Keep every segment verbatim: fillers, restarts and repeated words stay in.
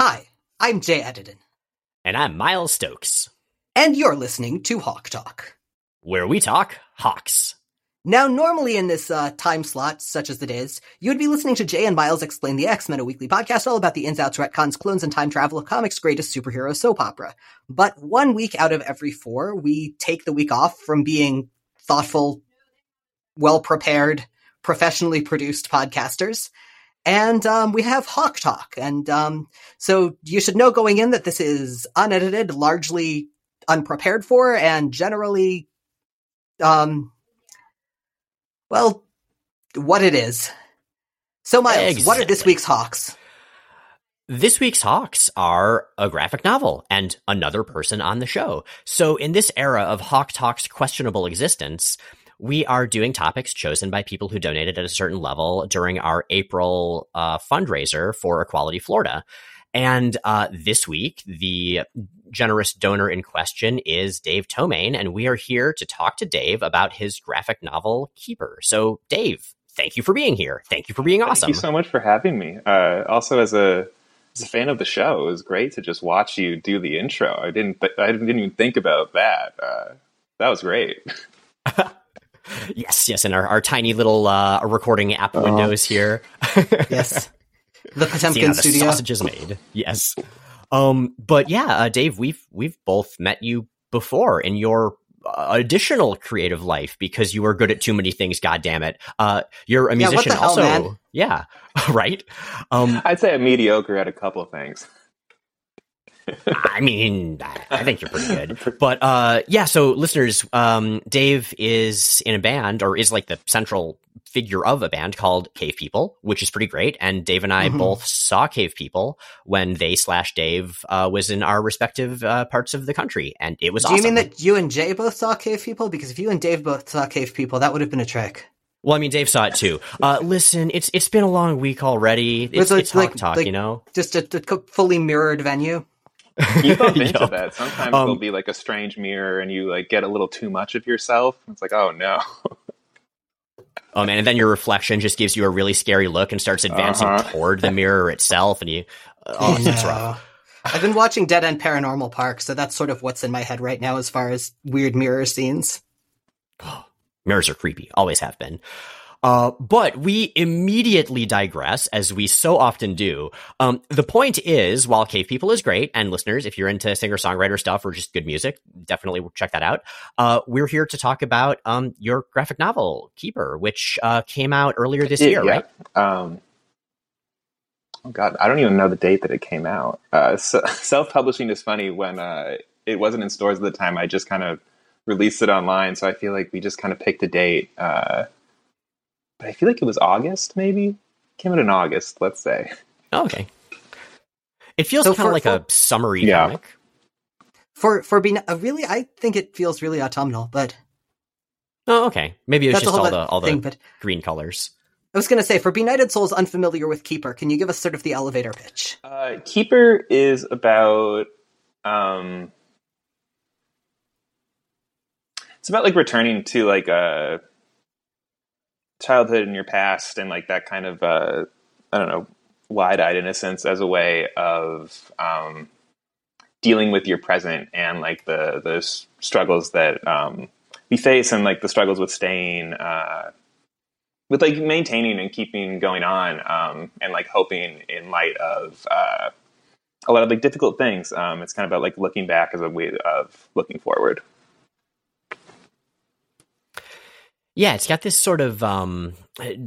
Hi, I'm Jay Editon. And I'm Miles Stokes. And you're listening to Hawk Talk, where we talk hawks. Now, normally in this uh, time slot, such as it is, you would be listening to Jay and Miles Explain the X-Men, a weekly podcast all about the ins, outs, retcons, clones, and time travel of comics' greatest superhero soap opera. But one week out of every four, we take the week off from being thoughtful, well-prepared, professionally produced podcasters, and um, we have Hawk Talk. And um, so you should know going in that this is unedited, largely unprepared for, and generally... Um, Well, what it is. So, Miles, exactly. What are this week's hawks? This week's hawks are a graphic novel and another person on the show. So, in this era of Hawk Talk's questionable existence, we are doing topics chosen by people who donated at a certain level during our April uh, fundraiser for Equality Florida. And uh, this week, the generous donor in question is Dave Tomaine, and we are here to talk to Dave about his graphic novel, Keeper. So, Dave, thank you for being here. Thank you for being awesome. Thank you so much for having me. Uh, also, as a as a fan of the show, it was great to just watch you do the intro. I didn't th- I didn't even think about that. Uh, that was great. yes, yes, and our, our tiny little uh, recording app oh. windows here. yes. The Potemkin yeah, Studio. The sausage is made. Yes. Um, but yeah, uh, Dave, we've we've both met you before in your uh, additional creative life because you were good at too many things. God damn it! Uh, you're a musician, yeah, what the hell, also. Man? Yeah. Right. Um, I'd say I'm mediocre at a couple of things. I mean, I think you're pretty good. But uh, yeah, so listeners, um, Dave is in a band, or is like the central figure of a band called Cave People, which is pretty great. And Dave and I mm-hmm. both saw Cave People when they slash Dave uh, was in our respective uh, parts of the country. And it was Do awesome. Do you mean that you and Jay both saw Cave People? Because if you and Dave both saw Cave People, that would have been a trick. Well, I mean, Dave saw it too. Uh, listen, it's it's been a long week already. It's, it's, it's like, Hawk Talk, like, you know? Just a, a fully mirrored venue. You bump into yep. that. Sometimes um, there'll be like a strange mirror and you like get a little too much of yourself. It's like, oh no. oh man. And then your reflection just gives you a really scary look and starts advancing uh-huh. toward the mirror itself. And you, oh, yeah. That's rough. I've been watching Dead End Paranormal Park. So that's sort of what's in my head right now as far as weird mirror scenes. Mirrors are creepy. Always have been. Uh, but we immediately digress, as we so often do. Um, the point is, while Cave People is great, and listeners, if you're into singer-songwriter stuff or just good music, definitely check that out. Uh, we're here to talk about um, your graphic novel, Keeper, which uh, came out earlier this it, year, yeah. right? Um, oh, God, I don't even know the date that it came out. Uh, so, self-publishing is funny. When uh, it wasn't in stores at the time, I just kind of released it online, so I feel like we just kind of picked a date. Uh But I feel like it was August, maybe? Came out in August, let's say. Oh, okay. It feels so kind of like for, a summary yeah. comic. For for being uh, really, I think it feels really autumnal, but... Oh, okay. Maybe it's just all the, all the thing, but... green colors. I was going to say, for Benighted Souls unfamiliar with Keeper, can you give us sort of the elevator pitch? Uh, Keeper is about... Um, it's about, like, returning to, like, a... childhood in your past and like that kind of uh I don't know wide-eyed innocence as a way of um dealing with your present and like the the struggles that um we face and like the struggles with staying uh with like maintaining and keeping going on um and like hoping in light of uh a lot of like difficult things. Um it's kind of about like looking back as a way of looking forward. Yeah, it's got this sort of um,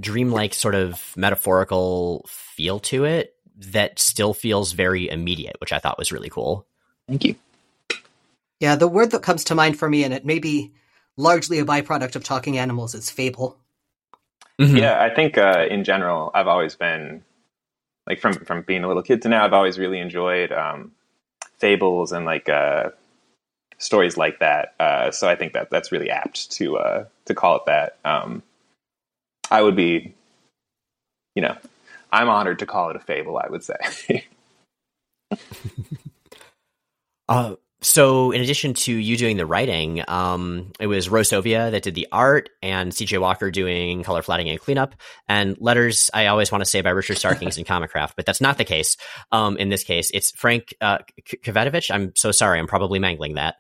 dreamlike sort of metaphorical feel to it that still feels very immediate, which I thought was really cool. Thank you. Yeah, the word that comes to mind for me, and it may be largely a byproduct of talking animals, is fable. Mm-hmm. Yeah, I think uh, in general, I've always been, like from, from being a little kid to now, I've always really enjoyed um, fables and like... Uh, stories like that. Uh, so I think that that's really apt to, uh, to call it that. Um, I would be, you know, I'm honored to call it a fable, I would say. uh, So in addition to you doing the writing, um, it was Rosovia that did the art and C J Walker doing color flatting and cleanup. And letters, I always want to say by Richard Starkings and Comic Craft, but that's not the case. Um, in this case, it's Frank uh, Kvetovich. I'm so sorry. I'm probably mangling that.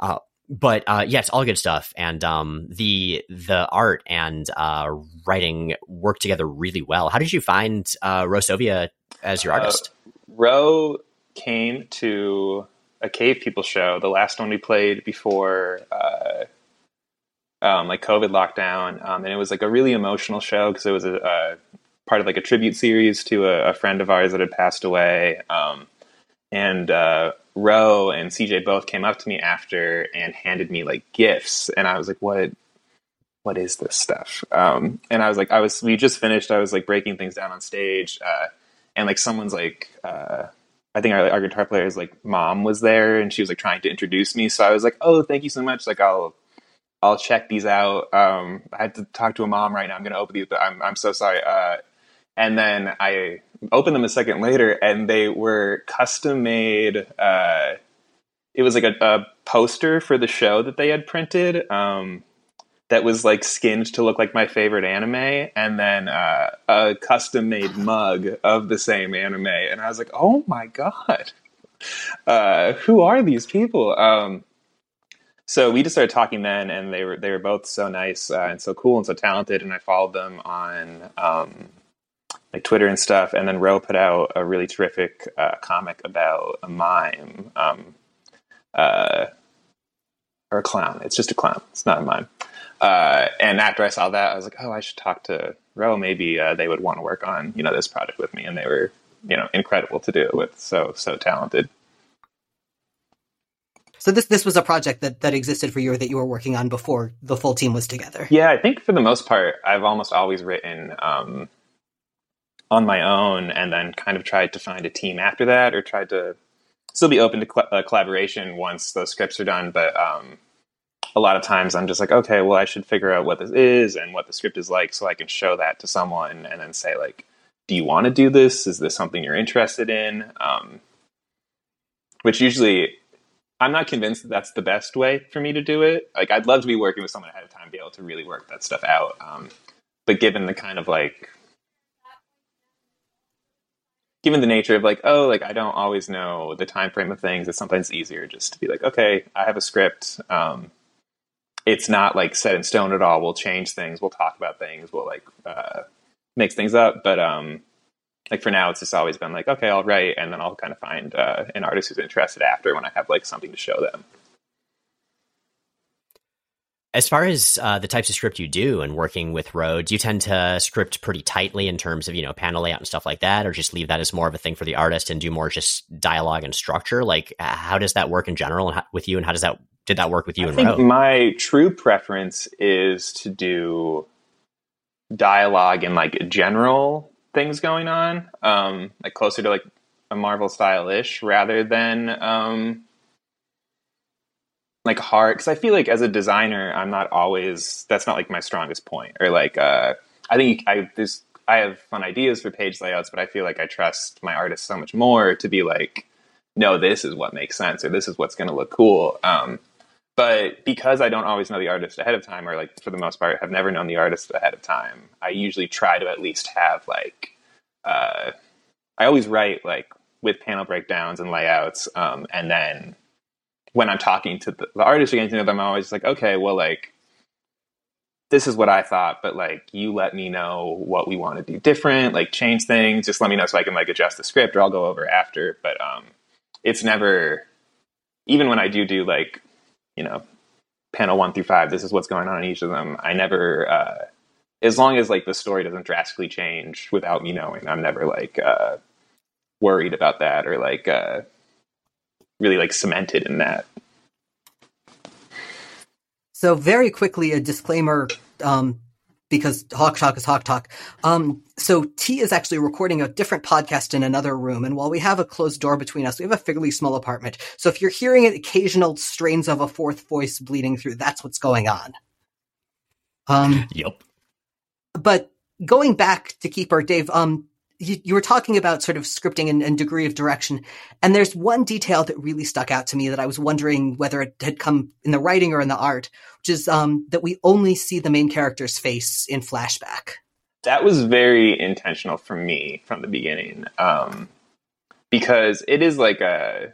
Uh, but uh, yeah, it's all good stuff. And um, the the art and uh, writing work together really well. How did you find uh, Rosovia as your artist? Uh, Ro came to a Cave People show, the last one we played before uh, um, like COVID lockdown, um, and it was like a really emotional show because it was a, a part of like a tribute series to a, a friend of ours that had passed away. Um, and uh, Ro and C J both came up to me after and handed me like gifts, and I was like, "What? What is this stuff?" Um, and I was like, "I was we just finished. I was like breaking things down on stage, uh, and like someone's like." Uh, I think our, our guitar player's like mom was there and she was like trying to introduce me. So I was like, oh, thank you so much. Like I'll, I'll check these out. Um, I have to talk to a mom right now. I'm going to open these, but I'm, I'm so sorry. Uh, and then I opened them a second later and they were custom made. Uh, it was like a, a poster for the show that they had printed. Um, that was like skinned to look like my favorite anime, and then uh, a custom made mug of the same anime. And I was like, oh my God, uh, who are these people? Um, so we just started talking then, and they were, they were both so nice uh, and so cool and so talented. And I followed them on um, like Twitter and stuff. And then Ro put out a really terrific uh, comic about a mime um, uh, or a clown. It's just a clown. It's not a mime. Uh, and after I saw that, I was like, oh, I should talk to Ro. Maybe uh, they would want to work on, you know, this project with me. And they were, you know, incredible to do it with. So, so talented. So this, this was a project that, that existed for you or that you were working on before the full team was together. Yeah, I think for the most part, I've almost always written um, on my own and then kind of tried to find a team after that, or tried to still be open to cl- uh, collaboration once those scripts are done. But, um, a lot of times I'm just like, okay, well, I should figure out what this is and what the script is like so I can show that to someone and then say, like, do you want to do this? Is this something you're interested in? Um, which usually I'm not convinced that that's the best way for me to do it. Like, I'd love to be working with someone ahead of time, be able to really work that stuff out. Um, but given the kind of like, given the nature of like, oh, like I don't always know the time frame of things, it's sometimes easier just to be like, okay, I have a script. Um, It's not like set in stone at all. We'll change things. We'll talk about things. We'll like uh, mix things up. But um, like for now, it's just always been like, okay, I'll write, and then I'll kind of find uh, an artist who's interested after when I have like something to show them. As far as uh, the types of script you do and working with Ro, do you tend to script pretty tightly in terms of, you know, panel layout and stuff like that, or just leave that as more of a thing for the artist and do more just dialogue and structure? Like, how does that work in general and how, with you, and how does that did that work with you I and think Ro? My true preference is to do dialogue and like general things going on, um, like closer to like a Marvel style-ish rather than. Um, like hard, because I feel like as a designer I'm not always, that's not like my strongest point, or like uh I think I there's I have fun ideas for page layouts, but I feel like I trust my artists so much more to be like, no, this is what makes sense, or this is what's going to look cool. Um but because I don't always know the artist ahead of time, or like for the most part have never known the artist ahead of time, I usually try to at least have like uh I always write like with panel breakdowns and layouts, um and then when I'm talking to the, the artist or getting to know them, I'm always like, okay, well, like, this is what I thought, but like, you let me know what we want to do different, like change things, just let me know so I can like adjust the script, or I'll go over after. But um, it's never, even when I do do like, you know, panel one through five, this is what's going on in each of them. I never, uh, as long as like the story doesn't drastically change without me knowing, I'm never like uh, worried about that, or like, uh, really like cemented in that. So very quickly, a disclaimer, um, because Hawk Talk is Hawk Talk. Um, so T is actually recording a different podcast in another room. And while we have a closed door between us, we have a fairly small apartment. So if you're hearing occasional strains of a fourth voice bleeding through, that's what's going on. Um, yep. But going back to Keeper, Dave, um, you, you were talking about sort of scripting and, and degree of direction. And there's one detail that really stuck out to me that I was wondering whether it had come in the writing or in the art, which is um, that we only see the main character's face in flashback. That was very intentional for me from the beginning. Um, because it is like a,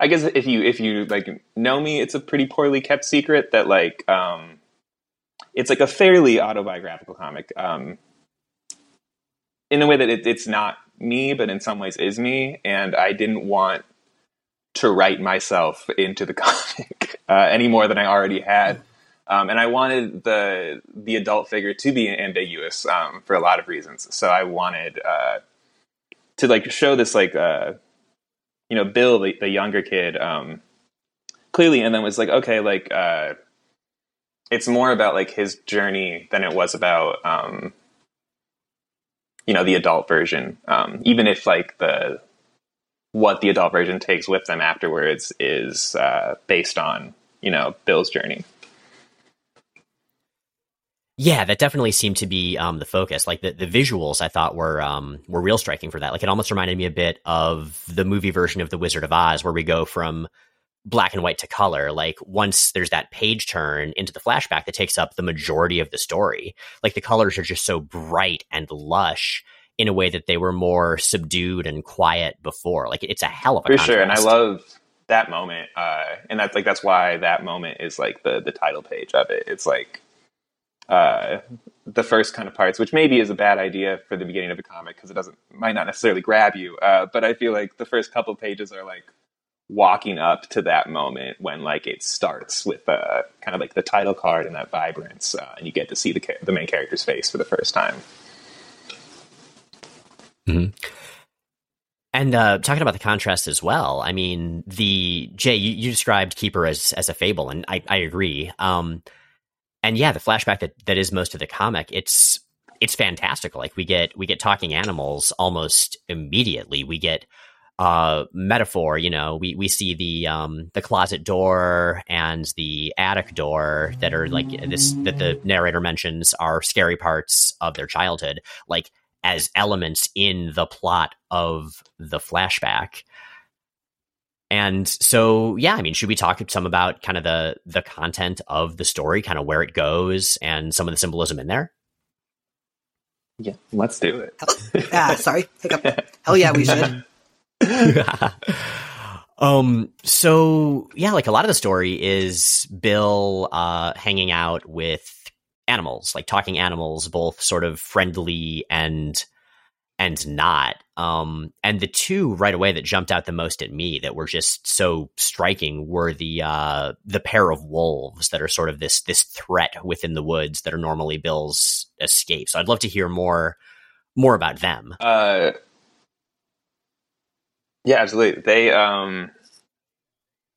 I guess if you, if you like know me, it's a pretty poorly kept secret that like, um, it's like a fairly autobiographical comic, um, in a way that it, it's not me, but in some ways is me. And I didn't want to write myself into the comic uh, any more than I already had. Um, and I wanted the the adult figure to be ambiguous um, for a lot of reasons. So I wanted uh, to like show this like, uh, you know, Bill, the, the younger kid, um, clearly. And then was like, okay, like, uh, it's more about like his journey than it was about, um, you know, the adult version. Um, even if like the, what the adult version takes with them afterwards is uh, based on, you know, Bill's journey. Yeah, that definitely seemed to be um, the focus. Like the, the visuals, I thought were um, were real striking for that. Like it almost reminded me a bit of the movie version of The Wizard of Oz, where we go from black and white to color. Like once there's that page turn into the flashback that takes up the majority of the story, like the colors are just so bright and lush in a way that they were more subdued and quiet before. Like it's a hell of a contrast. For sure, and I love that moment, uh, and that's like that's why that moment is like the the title page of it. It's like. Uh, the first kind of parts, which maybe is a bad idea for the beginning of a comic because it doesn't might not necessarily grab you. Uh, but I feel like the first couple pages are like walking up to that moment when like it starts with uh, kind of like the title card and that vibrance, uh, and you get to see the ca- the main character's face for the first time. Mm-hmm. And uh, talking about the contrast as well, I mean, the Jay, you, you described Keeper as as a fable, and I I agree. Um, And yeah, the flashback that, that is most of the comic, it's it's fantastic. Like we get we get talking animals almost immediately. We get uh, metaphor, you know. We we see the um, the closet door and the attic door that are like this that the narrator mentions are scary parts of their childhood, like as elements in the plot of the flashback. And so, yeah, I mean, should we talk some about kind of the the content of the story, kind of where it goes and some of the symbolism in there? Yeah, let's do it. Hell, ah, sorry. Hiccup. Hell yeah, we should. um. So, yeah, like a lot of the story is Bill uh, hanging out with animals, like talking animals, both sort of friendly and and not. Um, and the two right away that jumped out the most at me that were just so striking were the uh, the pair of wolves that are sort of this this threat within the woods that are normally Bill's escape. So I'd love to hear more more about them. Uh, yeah, absolutely. They um,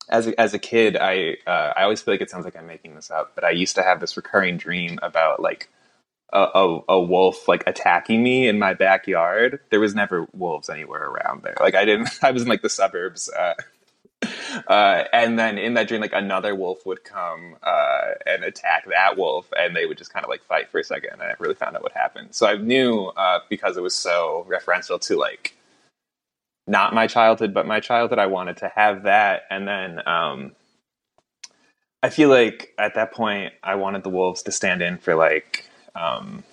as a, as a kid, I uh, I always feel like it sounds like I'm making this up, but I used to have this recurring dream about like. A, a, a wolf like attacking me in my backyard. There was never wolves anywhere around there. Like I didn't, I was in like the suburbs. Uh, uh, and then in that dream, like another wolf would come uh, and attack that wolf, and they would just kind of like fight for a second. And I never really found out what happened. So I knew uh, because it was so referential to like not my childhood, but my childhood. I wanted to have that. And then, um, I feel like at that point I wanted the wolves to stand in for like, Um,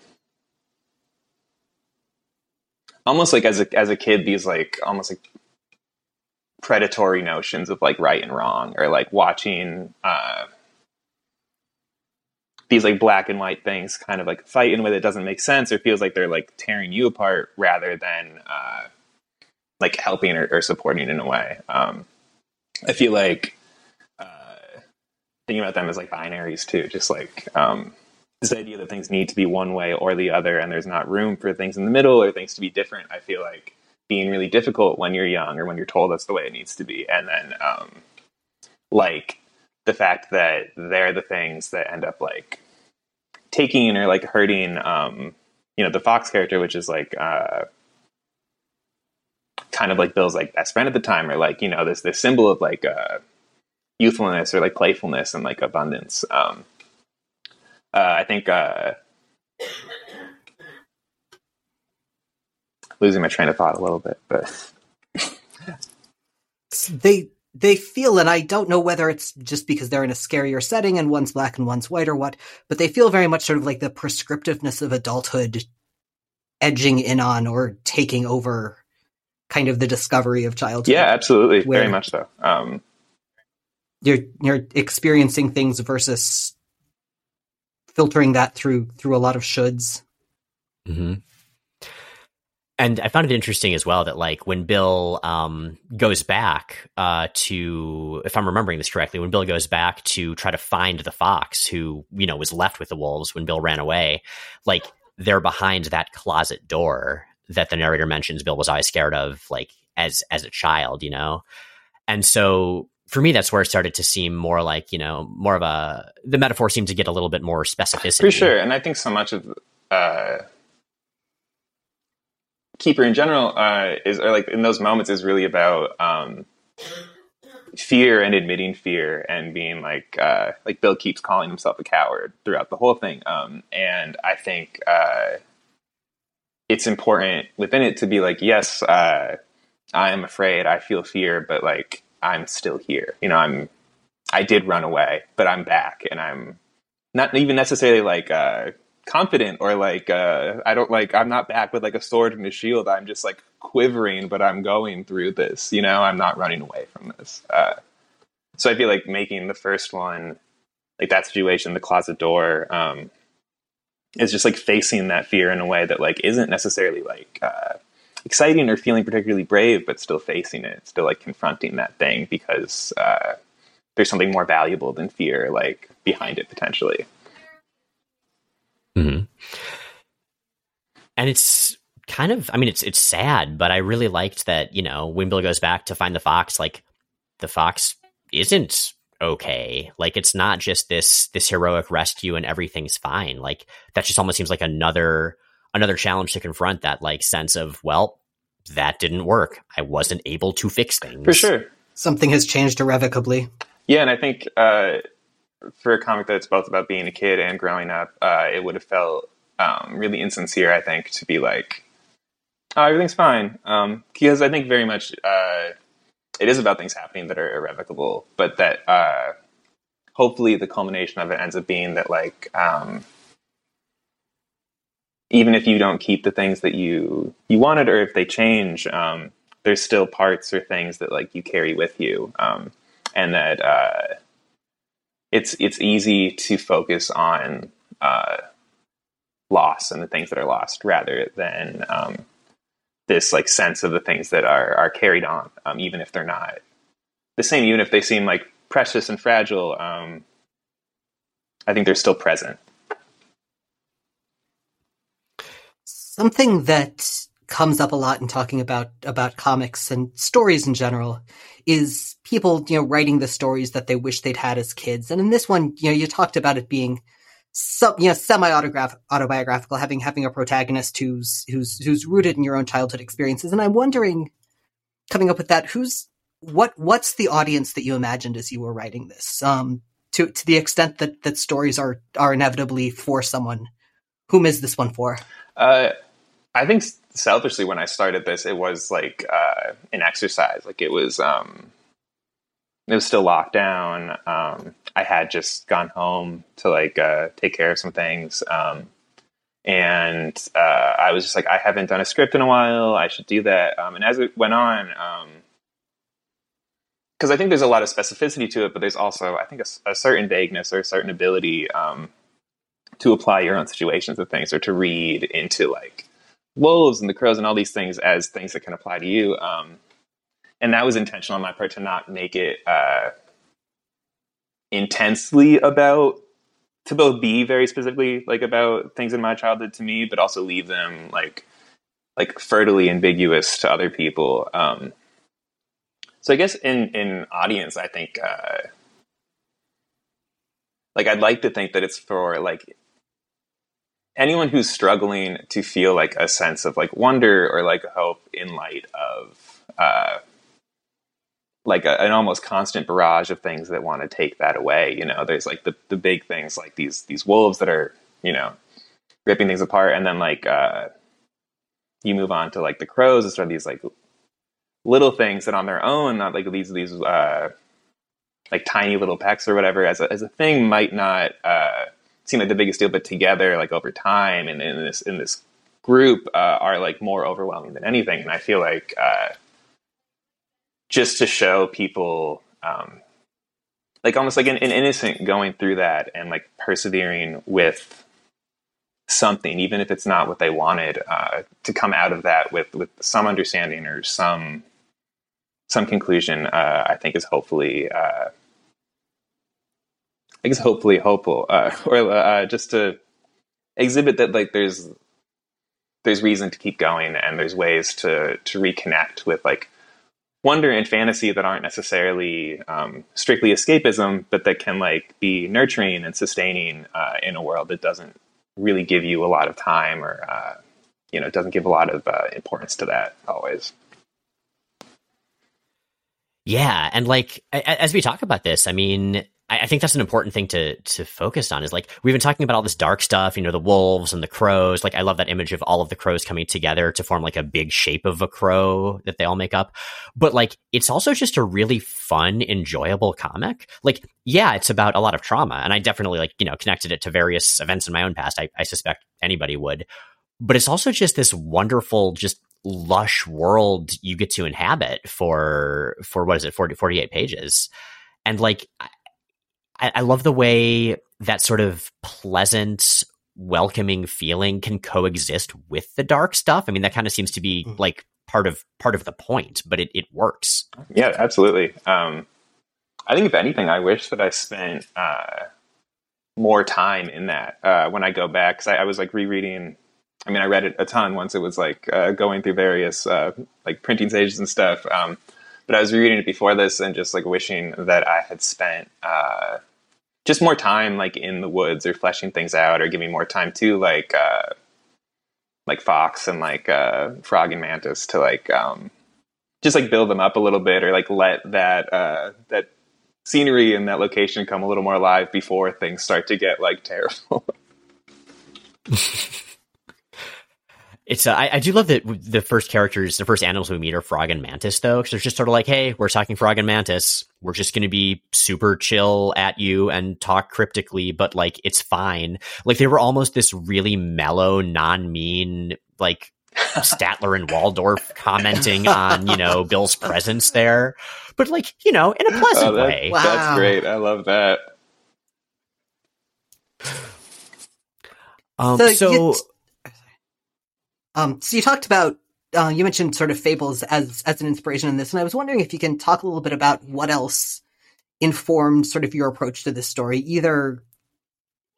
almost like as a, as a kid, these like almost like predatory notions of like right and wrong, or like watching, uh, these like black and white things kind of like fight in a way that doesn't make sense or feels like they're like tearing you apart rather than, uh, like helping or, or supporting in a way. Um, I feel like, uh, thinking about them as like binaries too, just like, um, this idea that things need to be one way or the other, and there's not room for things in the middle or things to be different, I feel like being really difficult when you're young or when you're told that's the way it needs to be. And then, um, like the fact that they're the things that end up like taking or like hurting, um, you know, the Fox character, which is like, uh, kind of like Bill's like best friend at the time, or like, you know, this, this symbol of like, uh, youthfulness or like playfulness and like abundance. Um, Uh, I think uh, losing my train of thought a little bit, but they they feel, and I don't know whether it's just because they're in a scarier setting and one's black and one's white or what, but they feel very much sort of like the prescriptiveness of adulthood edging in on or taking over kind of the discovery of childhood. Yeah, absolutely. Very much so. Um, you're you're experiencing things versus filtering that through through a lot of shoulds. Mm-hmm. And I found it interesting as well that, like, when Bill um, goes back uh, to, if I'm remembering this correctly, when Bill goes back to try to find the fox who, you know, was left with the wolves when Bill ran away, like, they're behind that closet door that the narrator mentions Bill was always scared of, like, as as a child, you know? And so for me, that's where it started to seem more like, you know, more of a, the metaphor seemed to get a little bit more specificity. For sure. And I think so much of uh Keeper in general uh, is, or like in those moments, is really about um, fear and admitting fear and being like, uh, like Bill keeps calling himself a coward throughout the whole thing. Um, and I think uh, it's important within it to be like, yes, uh, I am afraid, I feel fear, but like, I'm still here. You know, I'm, I did run away, but I'm back, and I'm not even necessarily like, uh, confident or like uh I don't like I'm not back with like a sword and a shield. I'm just like quivering, but I'm going through this, you know, I'm not running away from this. Uh so I feel like making the first one, like that situation, the closet door, um is just like facing that fear in a way that like isn't necessarily like uh exciting or feeling particularly brave, but still facing it, still like confronting that thing, because uh there's something more valuable than fear like behind it potentially. Mm-hmm. And it's kind of, I mean, it's it's sad, but I really liked that, you know, when Bill goes back to find the fox, like the fox isn't okay. Like, it's not just this this heroic rescue and everything's fine. Like, that just almost seems like another another challenge to confront, that like sense of, well, that didn't work. I wasn't able to fix things. For sure. Something has changed irrevocably. Yeah, and I think uh for a comic that's both about being a kid and growing up, uh, it would have felt um, really insincere, I think, to be like, oh, everything's fine. Um, because I think very much uh, it is about things happening that are irrevocable, but that uh, hopefully the culmination of it ends up being that, like, um, even if you don't keep the things that you, you wanted, or if they change, um, there's still parts or things that, like, you carry with you. Um, and that... Uh, It's it's easy to focus on uh, loss and the things that are lost, rather than um, this like sense of the things that are are carried on, um, even if they're not the same, even if they seem like precious and fragile. Um, I think they're still present. Something that comes up a lot in talking about about comics and stories in general is people, you know, writing the stories that they wish they'd had as kids. And in this one, you know, you talked about it being some, you know, semi-autograph autobiographical, having having a protagonist who's who's who's rooted in your own childhood experiences. And I'm wondering, coming up with that, who's what what's the audience that you imagined as you were writing this? Um, to to the extent that that stories are are inevitably for someone, whom is this one for? Uh, I think. Selfishly, when I started this, it was like uh, an exercise. Like it was, um, it was still locked down. Um, I had just gone home to like uh, take care of some things, um, and uh, I was just like, I haven't done a script in a while. I should do that. Um, and as it went on, because um, I think there's a lot of specificity to it, but there's also, I think, a, a certain vagueness or a certain ability um, to apply your own situations and things, or to read into like wolves and the crows and all these things as things that can apply to you. Um, and that was intentional on my part to not make it uh, intensely about, to both be very specifically like about things in my childhood to me, but also leave them like, like fertily ambiguous to other people. Um, so I guess in, in audience, I think uh, like, I'd like to think that it's for like, anyone who's struggling to feel like a sense of like wonder or like hope in light of uh, like a, an almost constant barrage of things that want to take that away. You know, there's like the, the big things like these, these wolves that are, you know, ripping things apart. And then like uh, you move on to like the Crows, it's sort of these like little things that on their own, not like these these uh, like tiny little packs or whatever, as a, as a thing might not uh, seem like the biggest deal, but together, like over time, and in this in this group, uh, are like more overwhelming than anything. And I feel like uh, just to show people, um, like almost like an, an innocent going through that and like persevering with something, even if it's not what they wanted, uh, to come out of that with, with some understanding or some, some conclusion, uh, I think is hopefully, uh, I guess hopefully hopeful, uh, or, uh, just to exhibit that, like, there's, there's reason to keep going and there's ways to, to reconnect with like wonder and fantasy that aren't necessarily, um, strictly escapism, but that can like be nurturing and sustaining, uh, in a world that doesn't really give you a lot of time or, uh, you know, it doesn't give a lot of uh, importance to that always. Yeah. And like, as we talk about this, I mean, I think that's an important thing to to focus on, is like, we've been talking about all this dark stuff, you know, the wolves and the crows. Like, I love that image of all of the crows coming together to form like a big shape of a crow that they all make up. But like, it's also just a really fun, enjoyable comic. Like, yeah, it's about a lot of trauma. And I definitely like, you know, connected it to various events in my own past. I, I suspect anybody would. But it's also just this wonderful, just lush world you get to inhabit for, for what is it, forty, forty-eight pages. And like, I love the way that sort of pleasant, welcoming feeling can coexist with the dark stuff. I mean, that kind of seems to be like part of part of the point, but it, it works. Yeah, absolutely. Um, I think if anything, I wish that I spent uh, more time in that uh, when I go back. Because I, I was like rereading. I mean, I read it a ton once it was like uh, going through various uh, like printing stages and stuff. Um, but I was rereading it before this and just like wishing that I had spent uh, just more time like in the woods or fleshing things out or giving more time to like, uh, like Fox and like uh, Frog and Mantis to like, um, just like build them up a little bit or like let that, uh, that scenery and that location come a little more alive before things start to get like terrible. It's uh, I, I do love that the first characters, the first animals we meet are Frog and Mantis, though, because they're just sort of like, hey, we're talking Frog and Mantis. We're just going to be super chill at you and talk cryptically, but, like, it's fine. Like, they were almost this really mellow, non-mean, like, Statler and Waldorf commenting on, you know, Bill's presence there. But, like, you know, in a pleasant oh, that, way. Wow. That's great. I love that. Um, so... so- Um, so you talked about, uh, you mentioned sort of fables as, as an inspiration in this, and I was wondering if you can talk a little bit about what else informed sort of your approach to this story, either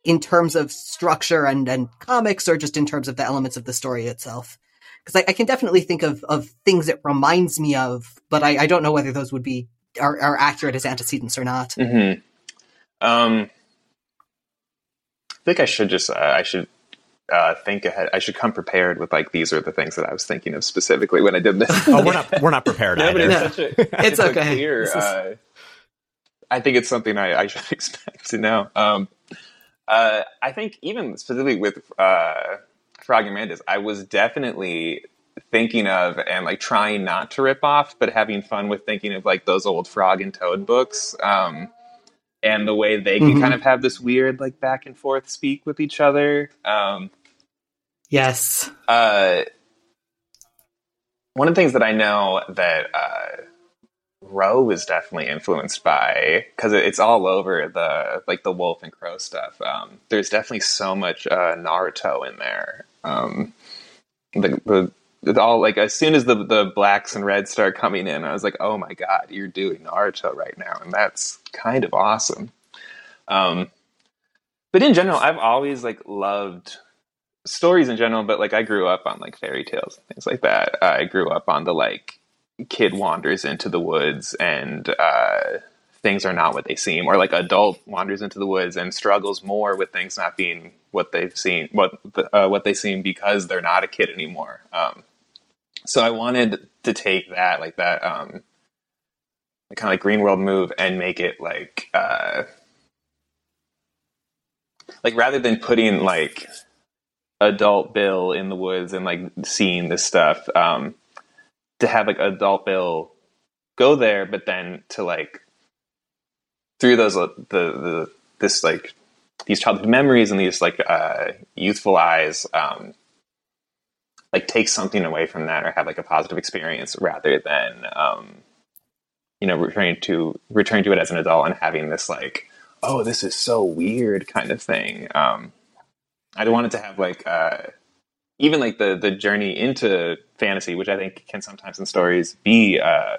in terms of structure and, and comics or just in terms of the elements of the story itself. Because I, I can definitely think of, of things it reminds me of, but I, I don't know whether those would be, are, are accurate as antecedents or not. Mm-hmm. Um, I think I should just, uh, I should... Uh, think ahead. I should come prepared with like these are the things that I was thinking of specifically when I did this. Oh, we're not we're not prepared. No, either. But it's, no. such a, it's, it's okay. Clear, is... uh, I think it's something I, I should expect to know. Um, uh, I think even specifically with uh, Frog and Mantis, I was definitely thinking of and like trying not to rip off, but having fun with thinking of like those old Frog and Toad books. Um, And the way they can mm-hmm. kind of have this weird, like, back and forth speak with each other. Um, yes. Uh, one of the things that I know that uh, Roe was definitely influenced by, because it's all over the, like, the wolf and crow stuff. Um, there's definitely so much uh, Naruto in there. Um, the... the all like as soon as the the blacks and reds start coming in, I was like, oh my god, you're doing Naruto right now, and that's kind of awesome. Um, but in general, I've always like loved stories in general, but like I grew up on like fairy tales and things like that. I grew up on the like kid wanders into the woods and uh, things are not what they seem, or like adult wanders into the woods and struggles more with things not being what they've seen, what uh, what they seem because they're not a kid anymore. Um, So I wanted to take that, like that, um, kind of like Green World move, and make it like, uh, like rather than putting like adult Bill in the woods and like seeing this stuff, um, to have like adult Bill go there, but then to like through those, the, the, this like these childhood memories and these like, uh, youthful eyes, um, like take something away from that or have like a positive experience rather than, um, you know, returning to returning to it as an adult and having this like, oh, this is so weird kind of thing. Um, I wanted to have like, uh, even like the, the journey into fantasy, which I think can sometimes in stories be, uh,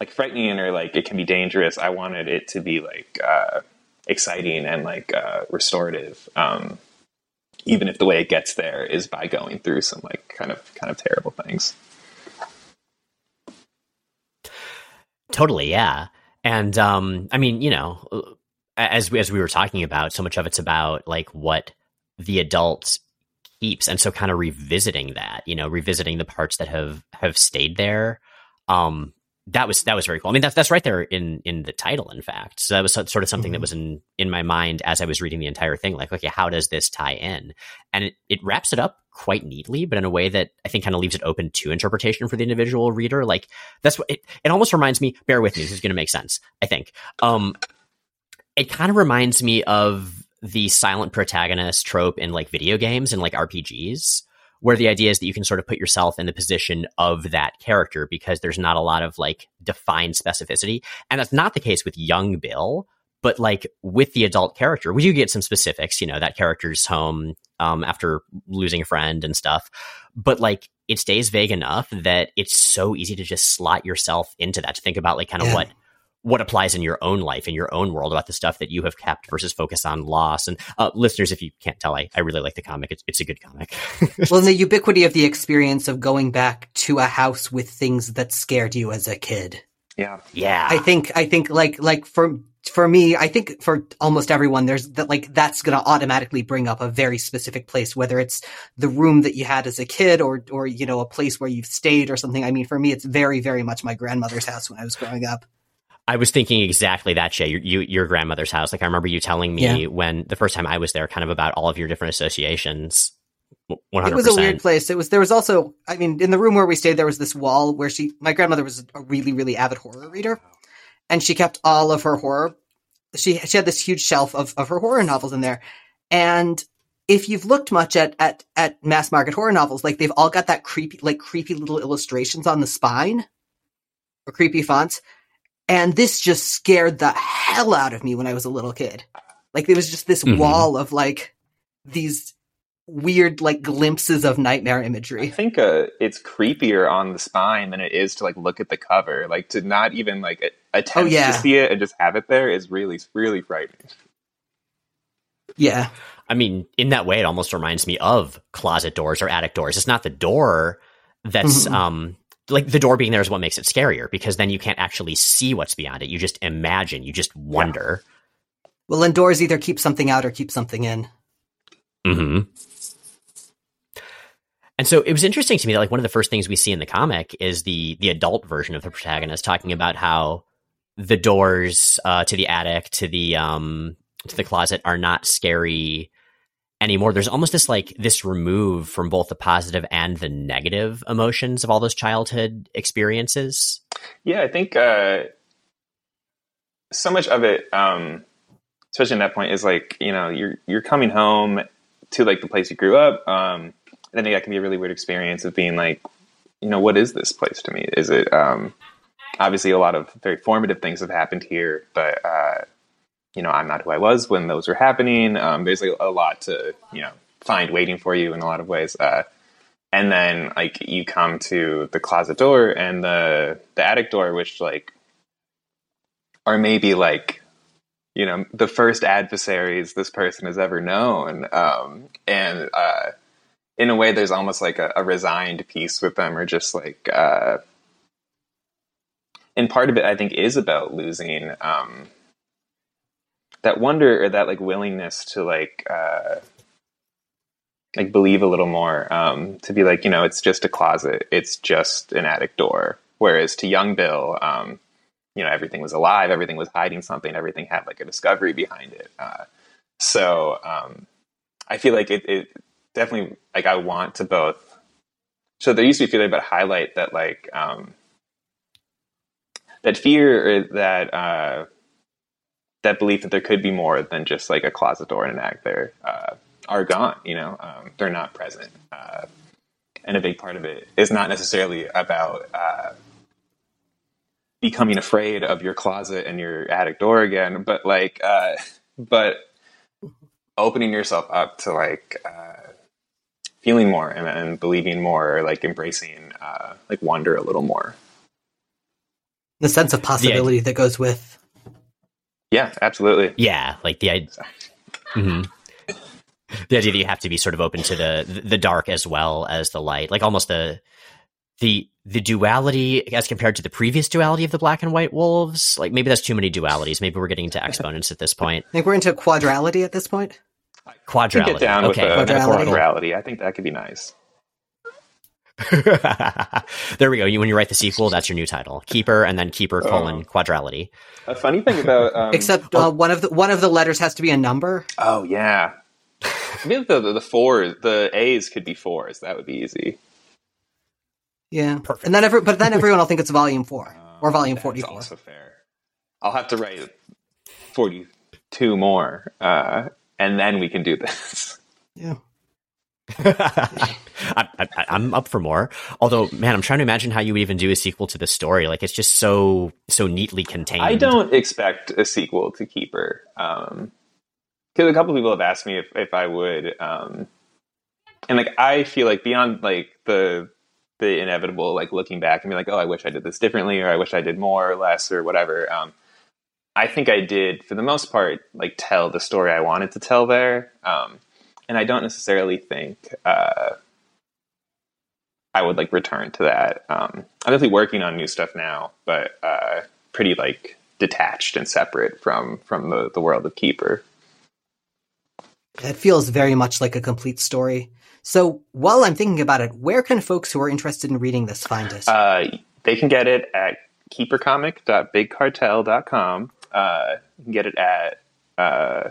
like frightening or like, it can be dangerous. I wanted it to be like, uh, exciting and like, uh, restorative. Um, even if the way it gets there is by going through some like kind of, kind of terrible things. Totally. Yeah. And, um, I mean, you know, as we, as we were talking about, so much of it's about like what the adult keeps. And so kind of revisiting that, you know, revisiting the parts that have, have stayed there. Um, that was, that was very cool. I mean, that's, that's right there in, in the title, in fact. So that was sort of something mm-hmm. that was in, in my mind as I was reading the entire thing, like, okay, how does this tie in? And it, it wraps it up quite neatly, but in a way that I think kind of leaves it open to interpretation for the individual reader. Like that's what it, it almost reminds me, bear with me, this is going to make sense, I think. Um, it kind of reminds me of the silent protagonist trope in like video games and like R P Gs, where the idea is that you can sort of put yourself in the position of that character because there's not a lot of like defined specificity. And that's not the case with young Bill, but like with the adult character, we do get some specifics, you know, that character's home um, after losing a friend and stuff, but like it stays vague enough that it's so easy to just slot yourself into that, to think about like kind of yeah. what, what applies in your own life, in your own world, about the stuff that you have kept versus focus on loss. And uh, listeners, if you can't tell, I, I really like the comic. It's, it's a good comic. Well, and the ubiquity of the experience of going back to a house with things that scared you as a kid. Yeah. Yeah. I think, I think like, like for, for me, I think for almost everyone, there's that, like, that's going to automatically bring up a very specific place, whether it's the room that you had as a kid or, or, you know, a place where you've stayed or something. I mean, for me, it's very, very much my grandmother's house when I was growing up. I was thinking exactly that, Jay, your, you, your grandmother's house. Like, I remember you telling me yeah. when the first time I was there, kind of about all of your different associations. one hundred percent. It was a weird place. It was, there was also, I mean, in the room where we stayed, there was this wall where she, my grandmother was a really, really avid horror reader, and she kept all of her horror. She, she had this huge shelf of, of her horror novels in there. And if you've looked much at, at, at mass market horror novels, like they've all got that creepy, like creepy little illustrations on the spine or creepy fonts. And this just scared the hell out of me when I was a little kid. Like, there was just this mm-hmm. wall of, like, these weird, like, glimpses of nightmare imagery. I think uh, it's creepier on the spine than it is to, like, look at the cover. Like, to not even, like, attempt oh, yeah. to see it and just have it there is really, really frightening. Yeah. I mean, in that way, it almost reminds me of closet doors or attic doors. It's not the door that's... Mm-hmm. um. Like the door being there is what makes it scarier, because then you can't actually see what's beyond it. You just imagine, you just wonder. Yeah. Well, and doors either keep something out or keep something in. Mm-hmm. And so it was interesting to me that like one of the first things we see in the comic is the, the adult version of the protagonist talking about how the doors uh, to the attic, to the, um, to the closet are not scary anymore. There's almost this like this remove from both the positive and the negative emotions of all those childhood experiences. Yeah, I think uh, so much of it, um, especially in that point, is like, you know, you're you're coming home to like the place you grew up, um, and then that can be a really weird experience of being like, you know, what is this place to me? Is it um, obviously a lot of very formative things have happened here, but. Uh, You know, I'm not who I was when those were happening. Um, there's like a lot to, you know, find waiting for you in a lot of ways. Uh, and then like you come to the closet door and the, the attic door, which like are maybe like, you know, the first adversaries this person has ever known. Um, and uh, in a way, there's almost like a, a resigned peace with them, or just like, uh, and part of it I think is about losing, um, that wonder or that like willingness to like, uh, like believe a little more, um, to be like, you know, it's just a closet. It's just an attic door. Whereas to young Bill, um, you know, everything was alive. Everything was hiding something. Everything had like a discovery behind it. Uh, so, um, I feel like it, it, definitely, like, I want to both. So there used to be a feeling about highlight that, like, um, that fear, or that, uh, that belief that there could be more than just, like, a closet door and an act there, uh, are gone, you know, um, they're not present. Uh, and a big part of it is not necessarily about, uh, becoming afraid of your closet and your attic door again, but like, uh, but opening yourself up to, like, uh, feeling more and, and believing more, or, like, embracing, uh, like, wonder a little more. The sense of possibility yeah. that goes with. Yeah, absolutely. Yeah. Like the, I, mm-hmm. the idea that you have to be sort of open to the, the dark as well as the light, like almost the, the, the duality as compared to the previous duality of the black and white wolves. Like, maybe that's too many dualities. Maybe we're getting into exponents at this point. I think we're into quadrality at this point. Quadrality. Get down okay. with the quadrality. quadrality. I think that could be nice. There we go. You, when you write the sequel, that's your new title, Keeper, and then Keeper oh. colon quadrality. A funny thing about um, except uh, oh. one of the one of the letters has to be a number. Oh yeah. I mean, the, the the fours, the A's could be fours. That would be easy. Yeah, perfect. And then every but then everyone will think it's volume four or volume um, forty-four. That's also fair. I'll have to write forty-two more, uh, and then we can do this. Yeah. I, I, I'm up for more. Although, man, I'm trying to imagine how you would even do a sequel to this story. Like, it's just so so neatly contained. I don't expect a sequel to Keeper, because um, a couple people have asked me if if I would, um, and like I feel like beyond like the the inevitable, like looking back and be like, oh, I wish I did this differently, or I wish I did more or less or whatever. Um, I think I did, for the most part, like tell the story I wanted to tell there. Um, and I don't necessarily think uh, I would like return to that. Um, I'm definitely working on new stuff now, but uh, pretty like detached and separate from, from the, the world of Keeper. It feels very much like a complete story. So while I'm thinking about it, where can folks who are interested in reading this find it? Uh, they can get it at keeper comic dot big cartel dot com. Uh, you can get it at uh,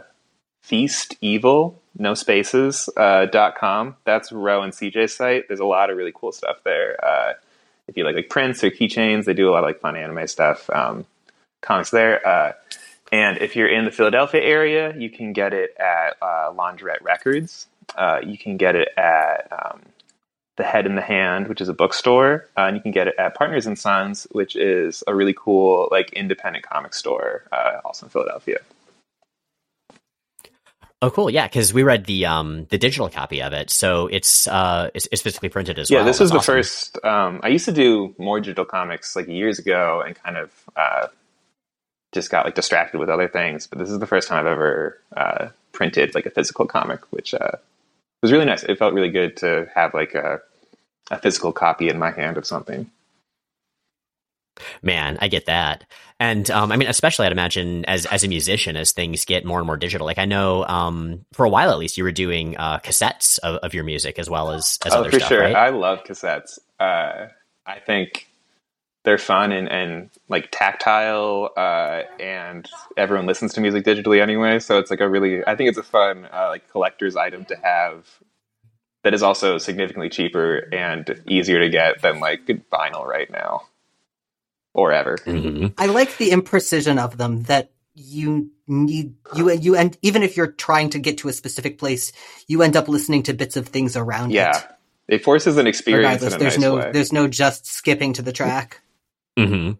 Feast Evil, no spaces, uh, dot com. That's Ro and C J's site. There's a lot of really cool stuff there. Uh, if you like like prints or keychains, they do a lot of like fun anime stuff, um, comics there. Uh, and if you're in the Philadelphia area, you can get it at uh, Launderette records. Uh, you can get it at um, the Head in the Hand, which is a bookstore, uh, and you can get it at Partners and Sons, which is a really cool, like, independent comic store, uh, also in Philadelphia. Oh, cool! Yeah, because we read the um, the digital copy of it, so it's uh, it's, it's physically printed as yeah, well. Yeah, this was the awesome. first. Um, I used to do more digital comics like years ago, and kind of uh, just got like distracted with other things. But this is the first time I've ever uh, printed like a physical comic, which. Uh, It was really nice. It felt really good to have like a, a physical copy in my hand of something. Man, I get that. And um, I mean, especially I'd imagine as as a musician, as things get more and more digital, like I know um, for a while, at least you were doing uh, cassettes of, of your music as well as, as oh, other for stuff, sure. Right? I love cassettes. Uh, I think they're fun and, and like tactile uh, and everyone listens to music digitally anyway. So it's like a really, I think it's a fun uh, like collector's item to have that is also significantly cheaper and easier to get than like vinyl right now or ever. Mm-hmm. I like the imprecision of them that you need, you, you, and even if you're trying to get to a specific place, you end up listening to bits of things around yeah. it. Yeah. It forces an experience in a there's nice no, way. There's no just skipping to the track. Hmm.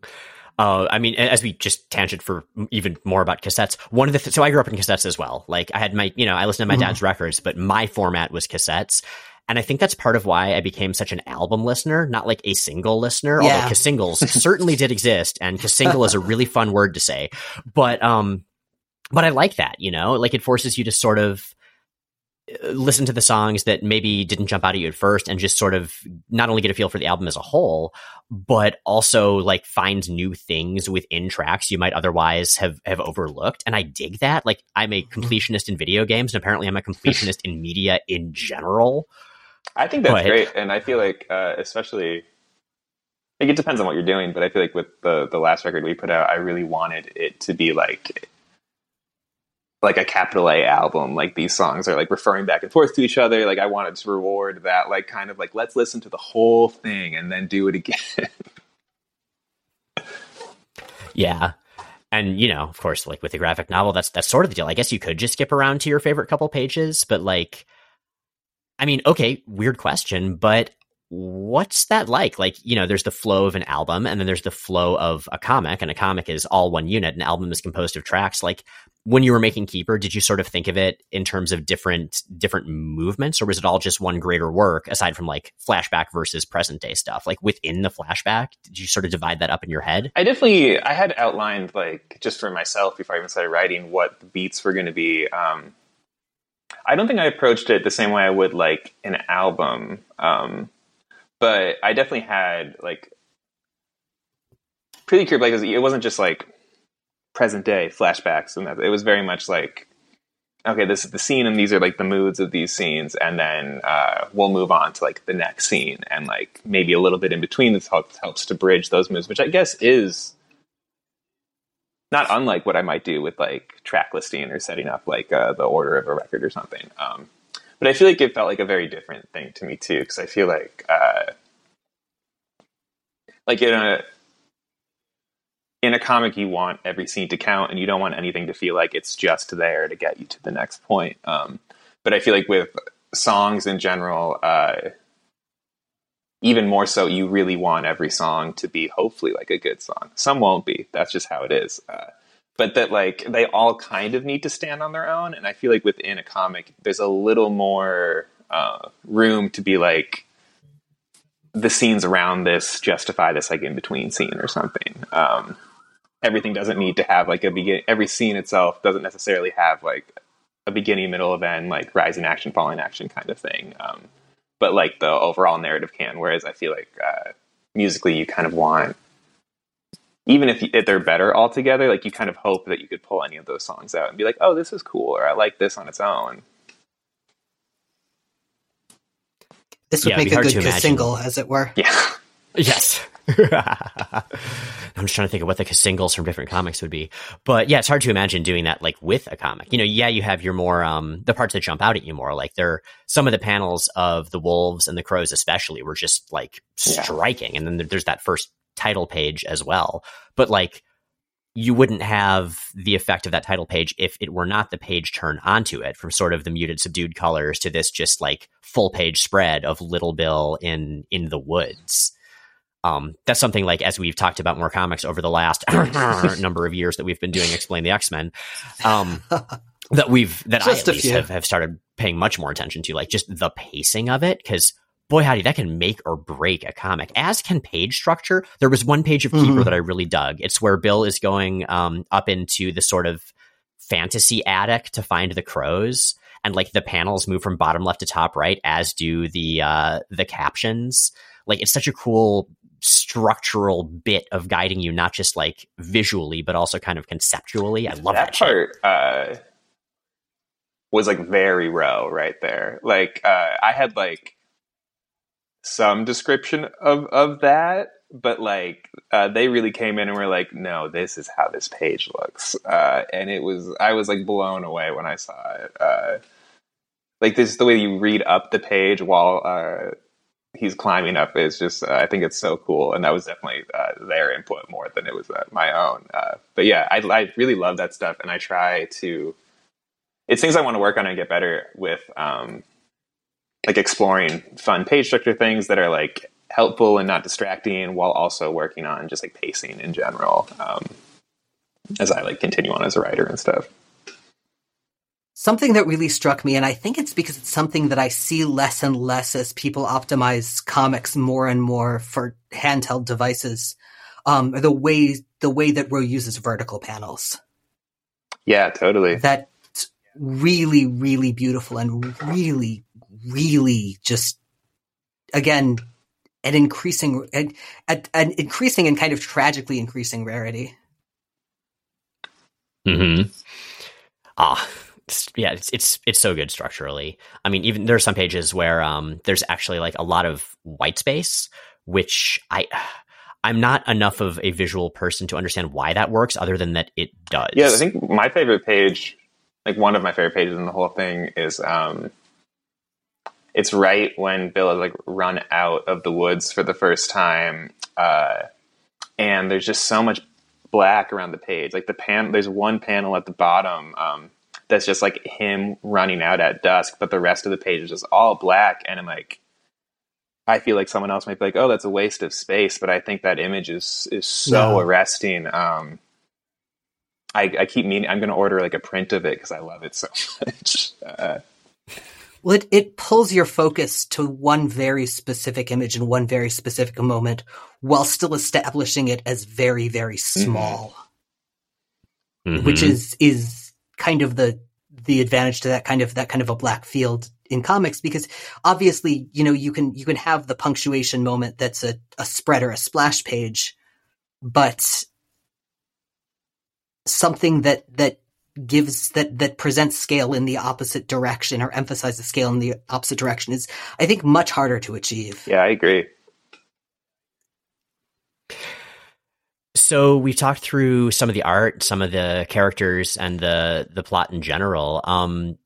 Uh, I mean, as we just tangent for even more about cassettes, one of the th- so I grew up in cassettes as well. Like I had my, you know, I listened to my mm-hmm. dad's records, but my format was cassettes, and I think that's part of why I became such an album listener, not like a single listener. Yeah. Although singles certainly did exist, and single is a really fun word to say, but um, but I like that, you know, like it forces you to sort of listen to the songs that maybe didn't jump out at you at first and just sort of not only get a feel for the album as a whole, but also like find new things within tracks you might otherwise have, have overlooked. And I dig that. Like I'm a completionist in video games and apparently I'm a completionist in media in general. I think that's but, great. And I feel like, uh, especially like it depends on what you're doing, but I feel like with the, the last record we put out, I really wanted it to be like, like a capital A album. Like these songs are like referring back and forth to each other. Like I wanted to reward that, like kind of like, let's listen to the whole thing and then do it again. Yeah. And, you know, of course, like with the graphic novel, that's, that's sort of the deal. I guess you could just skip around to your favorite couple pages, but like, I mean, okay, weird question, but what's that like? Like, you know, there's the flow of an album and then there's the flow of a comic, and a comic is all one unit. An album is composed of tracks. Like when you were making Keeper, did you sort of think of it in terms of different, different movements, or was it all just one greater work aside from like flashback versus present day stuff? Like within the flashback, did you sort of divide that up in your head? I definitely, I had outlined like just for myself before I even started writing what the beats were going to be. Um, I don't think I approached it the same way I would like an album. Um, But I definitely had, like, pretty clear, like, it wasn't just, like, present day flashbacks. And that, it was very much like, okay, this is the scene, and these are, like, the moods of these scenes. And then uh, we'll move on to, like, the next scene. And, like, maybe a little bit in between this helps, helps to bridge those moods, which I guess is not unlike what I might do with, like, track listing or setting up, like, uh, the order of a record or something. Um But I feel like it felt like a very different thing to me, too, because I feel like, uh, like in a in a comic, you want every scene to count, and you don't want anything to feel like it's just there to get you to the next point. Um, but I feel like with songs in general, uh, even more so, you really want every song to be hopefully like a good song. Some won't be. That's just how it is. Uh, But that, like, they all kind of need to stand on their own. And I feel like within a comic, there's a little more uh, room to be, like, the scenes around this justify this, like, in-between scene or something. Um, everything doesn't need to have, like, a begin. Every scene itself doesn't necessarily have, like, a beginning, middle, end, like, rise in action, fall in action kind of thing. Um, but, like, the overall narrative can. Whereas I feel like uh, musically you kind of want... Even if, if they're better all together, like you kind of hope that you could pull any of those songs out and be like, oh, this is cool, or I like this on its own. This would yeah, make a good single, as it were. Yeah. Yes. I'm just trying to think of what the singles from different comics would be. But yeah, it's hard to imagine doing that like with a comic. You know, yeah, you have your more, um, the parts that jump out at you more. Like they're, some of the panels of the wolves and the crows especially were just like striking. Yeah. And then there's that first title page as well, but like you wouldn't have the effect of that title page if it were not the page turn onto it, from sort of the muted subdued colors to this just like full page spread of Little Bill in in the woods. Um that's something, like, as we've talked about more comics over the last number of years that we've been doing Explain the X-Men, um that we've that just I at least have, have started paying much more attention to, like just the pacing of it, because boy, howdy, that can make or break a comic, as can page structure. There was one page of Keeper mm-hmm. that I really dug. It's where Bill is going um, up into the sort of fantasy attic to find the crows. And like the panels move from bottom left to top right, as do the uh, the captions. Like it's such a cool structural bit of guiding you, not just like visually, but also kind of conceptually. I love that, that part. Uh, was like very row right there. Like uh, I had like some description of of that, but like uh they really came in and were like, no, this is how this page looks, uh and it was I was like blown away when I saw it. Uh like this is the way you read up the page while uh he's climbing up is just uh, I think it's so cool, and that was definitely uh, their input more than it was uh, my own. Uh but yeah, I, I really love that stuff, and I try to it's things I want to work on and get better with, um like exploring fun page structure things that are like helpful and not distracting, while also working on just like pacing in general, um, as I like continue on as a writer and stuff. Something that really struck me, and I think it's because it's something that I see less and less as people optimize comics more and more for handheld devices, um, the way, the way that Roe uses vertical panels. Yeah, totally. That's really, really beautiful and really, really just, again, an increasing an, an increasing and kind of tragically increasing rarity. Mm-hmm. Ah, it's, yeah, it's, it's, it's so good structurally. I mean, even there are some pages where um, there's actually like a lot of white space, which I... I'm not enough of a visual person to understand why that works, other than that it does. Yeah, I think my favorite page like one of my favorite pages in the whole thing is um, it's right when Bill has like run out of the woods for the first time, uh, and there's just so much black around the page. Like the pan, there's one panel at the bottom um, that's just like him running out at dusk, but the rest of the page is just all black, and I'm like, I feel like someone else might be like, "Oh, that's a waste of space," but I think that image is is so no. arresting. Um, I, I keep meaning I'm going to order like a print of it because I love it so much. Uh, well, it, it pulls your focus to one very specific image and one very specific moment, while still establishing it as very, very small, mm-hmm. which is is kind of the the advantage to that kind of that kind of a black field in comics, because obviously, you know, you can, you can have the punctuation moment that's a, a spread or a splash page, but something that, that gives that, that presents scale in the opposite direction or emphasizes scale in the opposite direction is, I think, much harder to achieve. Yeah, I agree. So we've talked through some of the art, some of the characters, and the, the plot in general. Um,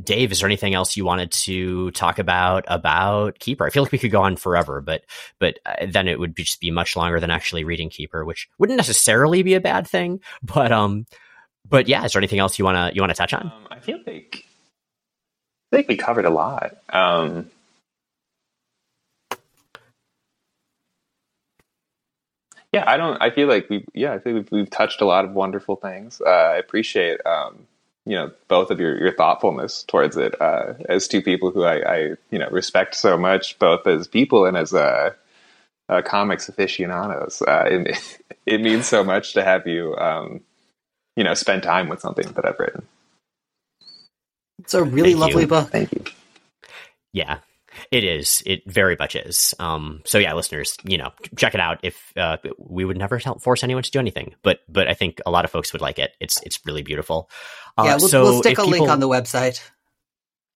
Dave, is there anything else you wanted to talk about about Keeper? I feel like we could go on forever, but but uh, then it would be, just be much longer than actually reading Keeper, which wouldn't necessarily be a bad thing. But um, but yeah, is there anything else you wanna you wanna touch on? Um, I feel like I think we covered a lot. Um, yeah, I don't. I feel like we. Yeah, I think we've, we've touched a lot of wonderful things. Uh, I appreciate. Um, you know, both of your, your thoughtfulness towards it, uh, as two people who I, I, you know, respect so much, both as people and as, uh, uh comics aficionados. Uh, it, it means so much to have you, um, you know, spend time with something that I've written. It's a really Thank lovely you. book. Thank you. Yeah, it is. It very much is. Um, so yeah, listeners, you know, check it out. If, uh, we would never help force anyone to do anything, but, but I think a lot of folks would like it. It's, it's really beautiful. Uh, yeah, we'll, so we'll stick a people, link on the website.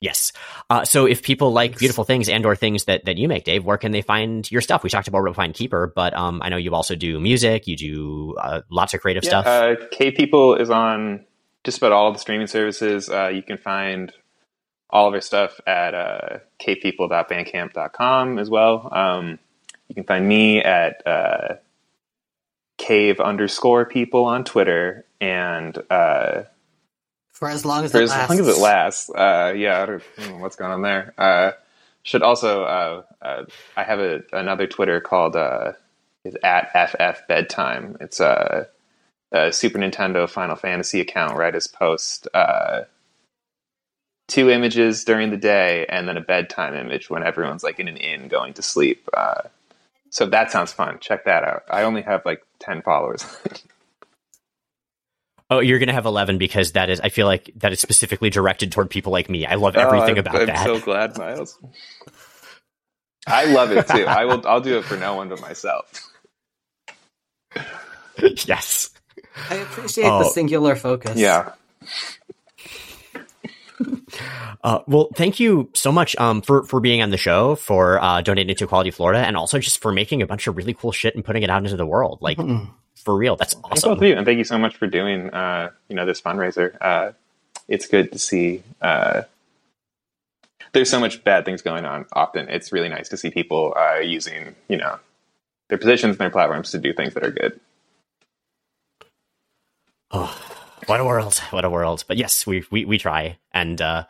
Yes. Uh, so if people like Thanks. beautiful things and or things that, that you make, Dave, where can they find your stuff? We talked about where to find Keeper, but, um, I know you also do music, you do, uh, lots of creative yeah, stuff. Uh, Cave People is on just about all the streaming services. Uh, you can find all of our stuff at uh, cave people dot bandcamp dot com as well. Um, you can find me at uh, cave underscore people on Twitter, and uh, for as long as for it as lasts. long as it lasts. Uh, yeah, I don't know what's going on there. Uh, should also uh, uh, I have a, another Twitter called uh, is at FFbedtime. It's a, a Super Nintendo Final Fantasy account where I just post. Uh, two images during the day and then a bedtime image when everyone's like in an inn going to sleep. Uh, so if that sounds fun, check that out. I only have like ten followers. Oh, you're going to have eleven because that is, I feel like that is specifically directed toward people like me. I love everything oh, about I'm that. I'm so glad, Miles. I love it too. I will, I'll do it for no one but myself. Yes. I appreciate oh, the singular focus. Yeah. Uh, well, thank you so much um, for, for being on the show, for uh, donating to Equality Florida, and also just for making a bunch of really cool shit and putting it out into the world. Like, mm-hmm. for real, that's awesome. Thanks both of you, and thank you so much for doing uh, you know, this fundraiser. Uh, it's good to see. Uh, there's so much bad things going on often. It's really nice to see people uh, using, you know, their positions and their platforms to do things that are good. Oh. What a world, what a world. But yes, we we, we try. And uh,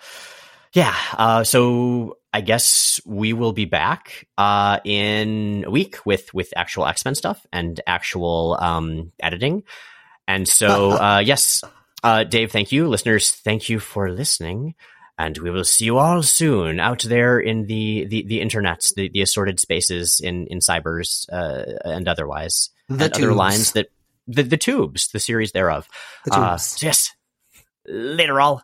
yeah, uh, so I guess we will be back uh, in a week with, with actual X-Men stuff and actual um, editing. And so, uh, yes, uh, Dave, thank you. Listeners, thank you for listening. And we will see you all soon out there in the, the, the internets, the, the assorted spaces in, in cybers uh, and otherwise. The and other lines that... The, the tubes, the series thereof. The tubes. Uh, yes. Later all.